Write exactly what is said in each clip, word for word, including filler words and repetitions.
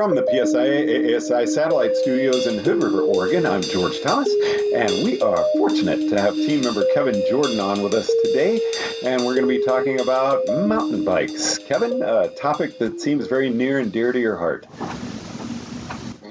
From the P S I A A S I Satellite Studios in Hood River, Oregon, I'm George Thomas, and we are fortunate to have team member Kevin Jordan on with us today, and we're going to be talking about mountain bikes. Kevin, a topic that seems very near and dear to your heart.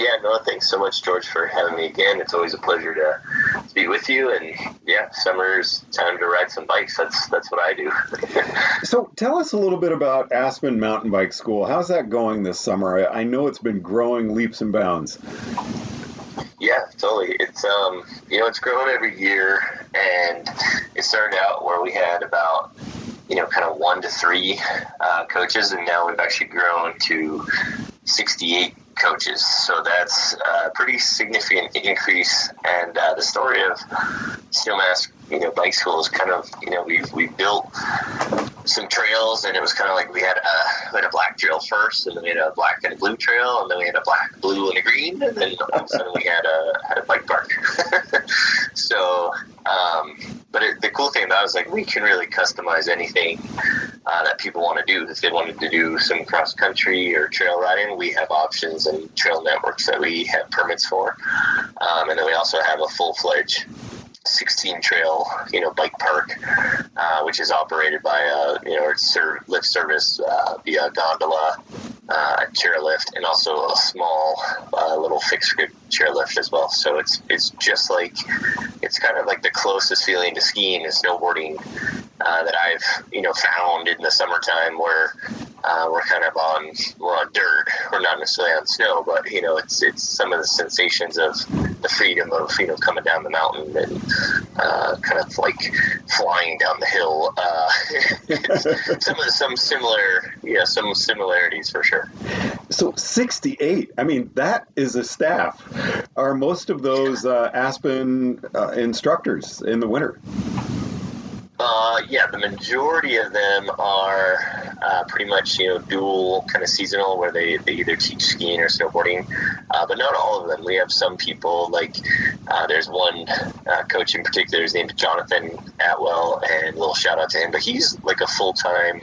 Yeah, no, thanks so much, George, for having me again. It's always a pleasure to, to be with you, and yeah, summer's time to ride some bikes. That's that's what I do. So tell us a little bit about Aspen Mountain Bike School. How's that going this summer? I know it's been growing leaps and bounds. Yeah, totally. It's, um, you know, it's growing every year, and it started out where we had about, you know, kind of one to three uh, coaches, and now we've actually grown to sixty-eight coaches, so that's a pretty significant increase. And uh, the story of Snowmass, you know, bike school is kind of, you know, we we built some trails, and it was kind of like we had a we had a black trail first, and then we had a black and a blue trail, and then we had a black, blue, and a green, and then all of a sudden we had a, had a bike park. So, um, but it, the cool thing about it is, like, we can really customize anything uh, that people want to do. If they wanted to do some cross country or trail riding, we have options and trail networks that we have permits for, um, and then we also have a full fledged sixteen trail, you know, bike park, uh, which is operated by a, you know, serve, lift service uh, via gondola, uh, chairlift, and also a small uh, little fixed grip chairlift as well. So it's it's just like, it's kind of like the closest feeling to skiing and snowboarding uh, that I've, you know, found in the summertime, where uh, we're kind of on we're on dirt, we're not necessarily on snow, but you know, it's it's some of the sensations of the freedom of, you know, coming down the mountain and uh, kind of like flying down the hill. Uh, some of some similar, yeah, some similarities for sure. So sixty-eight. I mean, that is a staff. Are most of those uh, Aspen uh, instructors in the winter? Uh, yeah, the majority of them are uh, pretty much, you know, dual kind of seasonal, where they, they either teach skiing or snowboarding, uh, but not all of them. We have some people, like uh, there's one uh, coach in particular, his name is Jonathan Atwell, and a little shout out to him, but he's like a full-time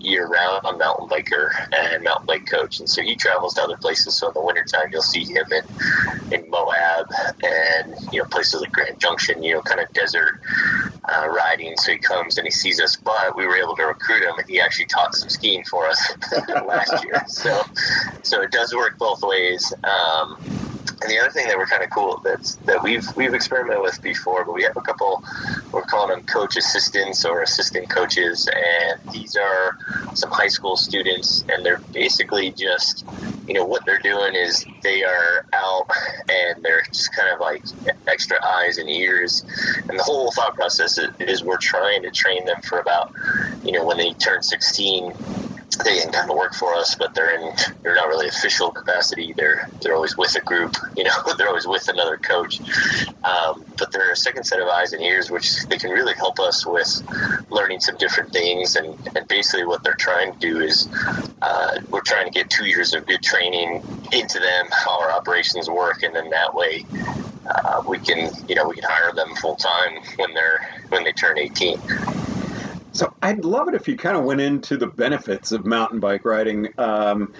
year-round mountain biker and mountain bike coach, and so he travels to other places. So in the wintertime, you'll see him in, in Moab and, you know, places like Grand Junction, you know, kind of desert Uh, riding. So he comes and he sees us, but we were able to recruit him, and he actually taught some skiing for us last year. So, so it does work both ways. Um, and the other thing that we're kind of cool that's that we've we've experimented with before, but we have a couple. We're calling them coach assistants or assistant coaches, and these are some high school students, and they're basically just, you know, what they're doing is they are out and they're just kind of like extra eyes and ears. And the whole thought process is, is we're trying to train them for about, you know, when they turn sixteen, they can kind of work for us, but they're in, they're not really official capacity. They're, they're always with a group, you know, they're always with another coach. Um, but they're a second set of eyes and ears, which they can really help us with learning some different things. And, and basically what they're trying to do is uh, we're trying to get two years of good training into them, how our operations work. And then that way uh, we can, you know, we can hire them full time when they're, when they turn eighteen. So I'd love it if you kind of went into the benefits of mountain bike riding, um,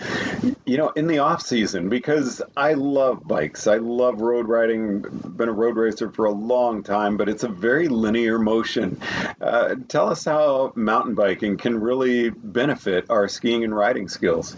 you know, in the off season, because I love bikes. I love road riding. Been a road racer for a long time, but it's a very linear motion. Uh, tell us how mountain biking can really benefit our skiing and riding skills.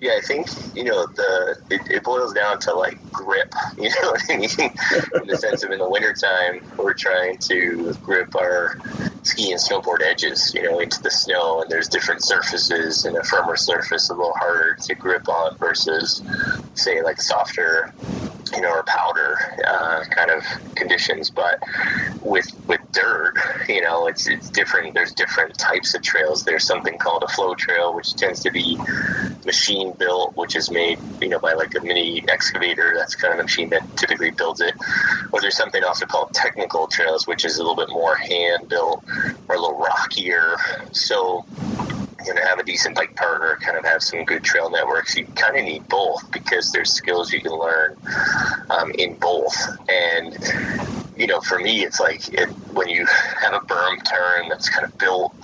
Yeah, I think, you know, the it, it boils down to, like, grip, you know what I mean? In the sense of, in the wintertime, we're trying to grip our ski and snowboard edges, you know, into the snow, and there's different surfaces, and a firmer surface a little harder to grip on versus, say, like, softer, you know, or powder uh, kind of conditions. But with with dirt, you know, it's it's different. There's different types of trails. There's something called a flow trail, which tends to be machine built, which is made, you know, by like a mini excavator. That's kind of the machine that typically builds it. Or there's something also called technical trails, which is a little bit more hand built or a little rockier. So, you know, have a decent bike park or kind of have some good trail networks, you kind of need both, because there's skills you can learn um, in both. And you know, for me, it's like it, when you have a berm turn that's kind of built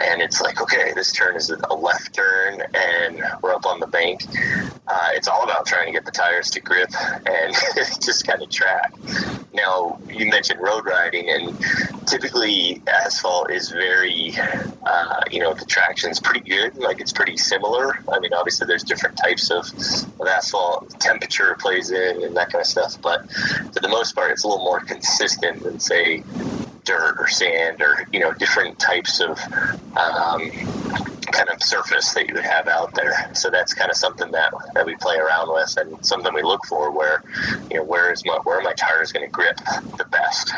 and it's like, okay, this turn is a left turn and we're up on the bank. Uh, it's all about trying to get the tires to grip and just kind of track. Now, you mentioned road riding, and typically asphalt is very, uh, you know, the traction's pretty good. Like, it's pretty similar. I mean, obviously there's different types of, of asphalt. Temperature plays in and that kind of stuff. But for the most part, it's a little more consistent than, say, dirt or sand or, you know, different types of um, kind of surface that you would have out there. So that's kind of something that, that we play around with and something we look for where, you know, where is my, where are my tires going to grip the best?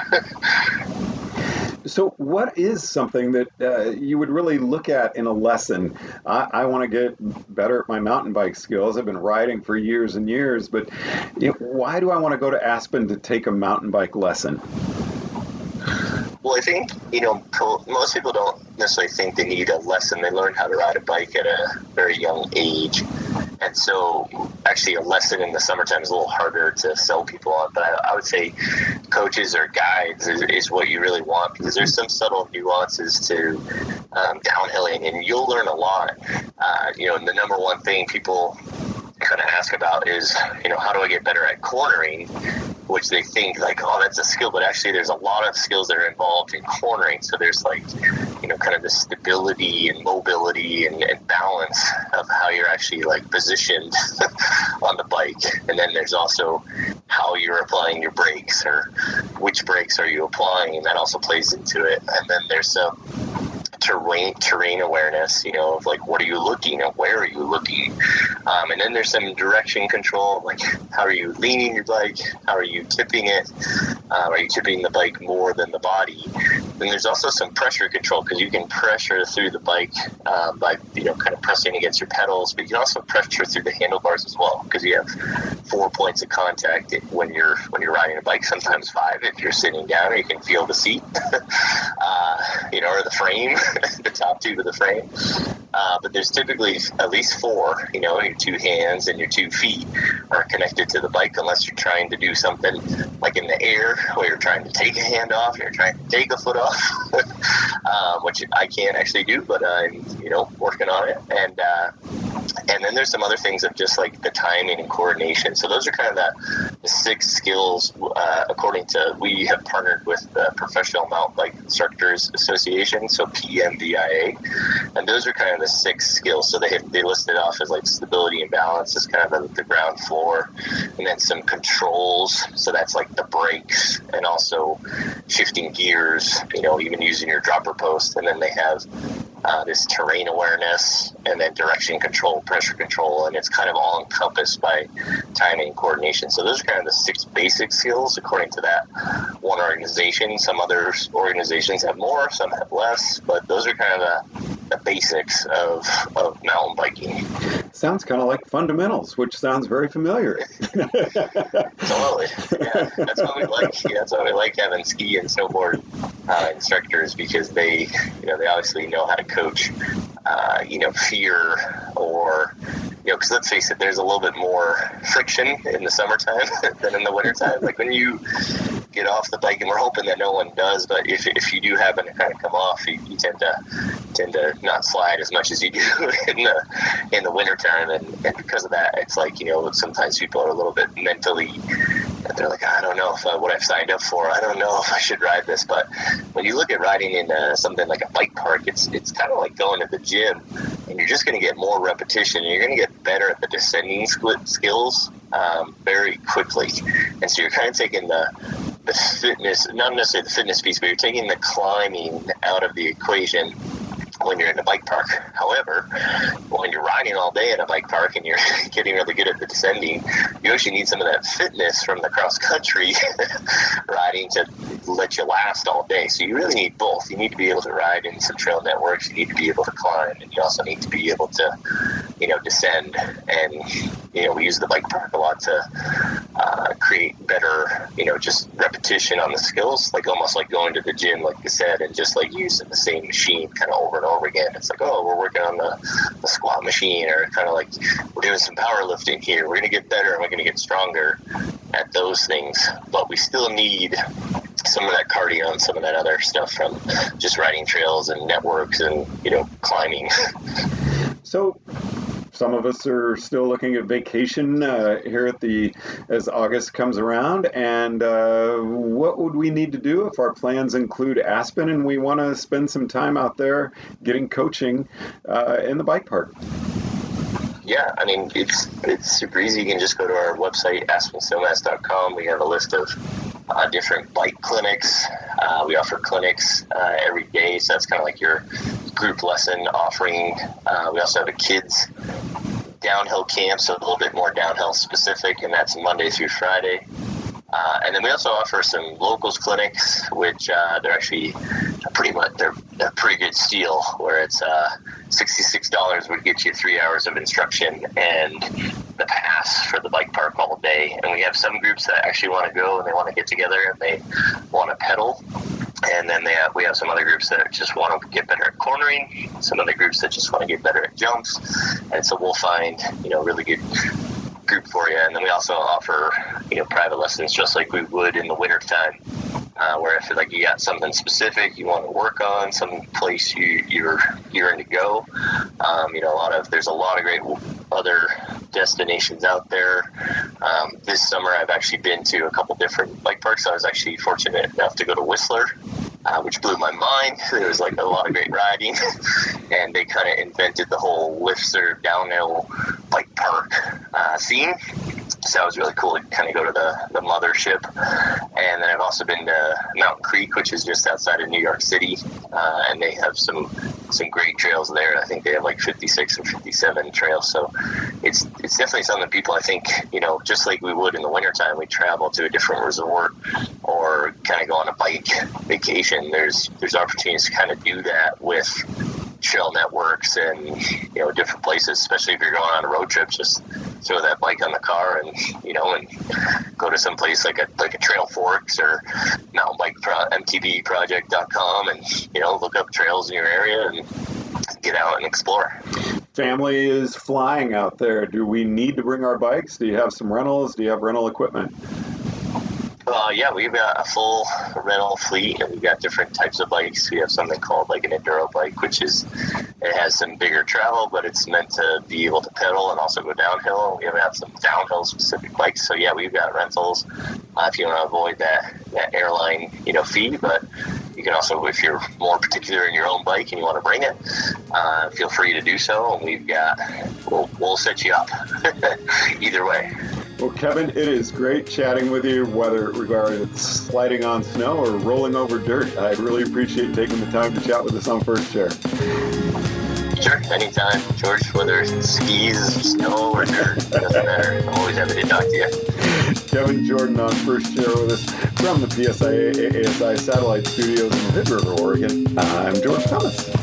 So what is something that uh, you would really look at in a lesson? I, I want to get better at my mountain bike skills. I've been riding for years and years, but you know, why do I want to go to Aspen to take a mountain bike lesson? Well, I think, you know, most people don't necessarily think they need a lesson. They learn how to ride a bike at a very young age. And so actually a lesson in the summertime is a little harder to sell people on. But I, I would say coaches or guides is, is what you really want, because there's some subtle nuances to um, downhilling, and you'll learn a lot. Uh, you know, and the number one thing people kind of ask about is, you know, how do I get better at cornering? Which they think like, oh, that's a skill, but actually there's a lot of skills that are involved in cornering. So there's like, you know, kind of the stability and mobility and, and balance of how you're actually like positioned on the bike. And then there's also how you're applying your brakes, or which brakes are you applying, and that also plays into it. And then there's some terrain terrain awareness, you know, of like, what are you looking at, where are you looking, um, and then there's some direction control, like how are you leaning your bike, how are you tipping it, um, are you tipping the bike more than the body? Then there's also some pressure control, because you can pressure through the bike uh, by, you know, kind of pressing against your pedals, but you can also pressure through the handlebars as well, because you have four points of contact when you're when you're riding a bike, sometimes five if you're sitting down or you can feel the seat uh, you know, or the frame. The top tube of the frame, uh, but there's typically at least four, you know, your two hands and your two feet are connected to the bike, unless you're trying to do something like in the air where you're trying to take a hand off, you're trying to take a foot off, uh, which I can't actually do, but I'm, you know, working on it. And uh, and then there's some other things of just like the timing and coordination. So those are kind of the, the six skills, uh, according to, we have partnered with the Professional Mountain Bike Instructors Association, so P M B I A, and those are kind of the six skills. So they they listed off as like stability and balance is kind of the, the ground floor, and then some controls, so that's like the brakes and also shifting gears, you know, even using your dropper post. And then they have uh, this terrain awareness, and then direction control, pressure control, and it's kind of all encompassed by timing and coordination. So those are kind of the six basic skills according to that one organization. Some other organizations have more, some have less, but those are kind of the, the basics of, of mountain biking. Sounds kind of like fundamentals, which sounds very familiar. Totally. Yeah, that's why we like, yeah, that's why we like having ski and snowboard uh, instructors, because they, you know, they obviously know how to coach, uh, you know, fear or, you know, because let's face it, there's a little bit more friction in the summertime than in the wintertime. Like when you get off the bike, and we're hoping that no one does, but if if you do happen to kind of come off, you, you tend to tend to not slide as much as you do in the in the wintertime, and, and because of that, it's like, you know, sometimes people are a little bit mentally, they're like, I don't know if uh, what I've signed up for, I don't know if I should ride this. But when you look at riding in uh, something like a bike park, it's it's kind of like going to the gym, and you're just going to get more repetition, and you're going to get better at the descending skills um, very quickly. And so you're kind of taking the the fitness, not necessarily the fitness piece, but you're taking the climbing out of the equation when you're in a bike park. However, when you're riding all day in a bike park and you're getting really good at the descending, you actually need some of that fitness from the cross country riding to let you last all day. So you really need both. You need to be able to ride in some trail networks, you need to be able to climb, and you also need to be able to, you know, descend. And, you know, we use the bike park a lot to uh, create better, you know, just repetition on the skills, like almost like going to the gym, like you said, and just like using the same machine kind of over and over again. It's like, oh, we're working on the, the squat machine, or kind of like we're doing some powerlifting here. We're going to get better and we're going to get stronger at those things, but we still need some of that cardio and some of that other stuff from just riding trails and networks and, you know, climbing. So some of us are still looking at vacation uh, here at the as August comes around. And uh, what would we need to do if our plans include Aspen and we want to spend some time out there getting coaching uh, in the bike park? Yeah, I mean, it's it's super easy. You can just go to our website, aspen snow mass dot com. We have a list of uh, different bike clinics. Uh, we offer clinics uh, every day, so that's kind of like your group lesson offering. Uh, we also have a kids downhill camp, so a little bit more downhill specific, and that's Monday through Friday. Uh, and then we also offer some locals clinics, which uh, they're actually pretty much they're a pretty good steal, where it's uh, sixty-six dollars would get you three hours of instruction and the pass for the bike park all day. And we have some groups that actually want to go and they want to get together and they want to pedal. And then they have, we have some other groups that just want to get better at cornering, some other groups that just want to get better at jumps. And so we'll find, you know, really good group for you. And then we also offer, you know, private lessons just like we would in the wintertime, uh, where if like you got something specific you want to work on, some place you you're you're in to go, um, you know, a lot of there's a lot of great other destinations out there. Um, this summer I've actually been to a couple different bike parks. I was actually fortunate enough to go to Whistler, Uh, which blew my mind. There was like a lot of great riding, and they kind of invented the whole Whistler downhill bike park uh, scene. So it was really cool to kind of go to the, the mothership. And then I've also been to Mountain Creek, which is just outside of New York City, uh, and they have some some great trails there. I think they have like fifty-six and fifty-seven trails. So it's it's definitely something people, I think, you know, just like we would in the wintertime, we travel to a different resort or kind of go on a bike vacation. There's there's opportunities to kind of do that with trail networks and, you know, different places, especially if you're going on a road trip. Just throw that bike on the car and, you know, and go to some place like a like a Trail Forks or Mountain Bike Pro, m t b project dot com, and, you know, look up trails in your area and get out and explore. Family is flying out there. Do we need to bring our bikes? Do you have some rentals? Do you have rental equipment? Uh, yeah, we've got a full rental fleet, and we've got different types of bikes. We have something called like an enduro bike, which is, it has some bigger travel, but it's meant to be able to pedal and also go downhill. We have some downhill specific bikes. So yeah, we've got rentals uh, if you want to avoid that, that airline, you know, fee. But you can also, if you're more particular in your own bike and you want to bring it, uh, feel free to do so. And we've got, we'll, we'll set you up either way. Well, Kevin, it is great chatting with you, whether it regards sliding on snow or rolling over dirt. I really appreciate taking the time to chat with us on First Chair. Sure, anytime, George, whether it's skis, snow, or dirt, it doesn't matter. I'm always happy to talk to you. Kevin Jordan on First Chair with us from the P S I A A S I Satellite Studios in Hood River, Oregon. I'm George Thomas.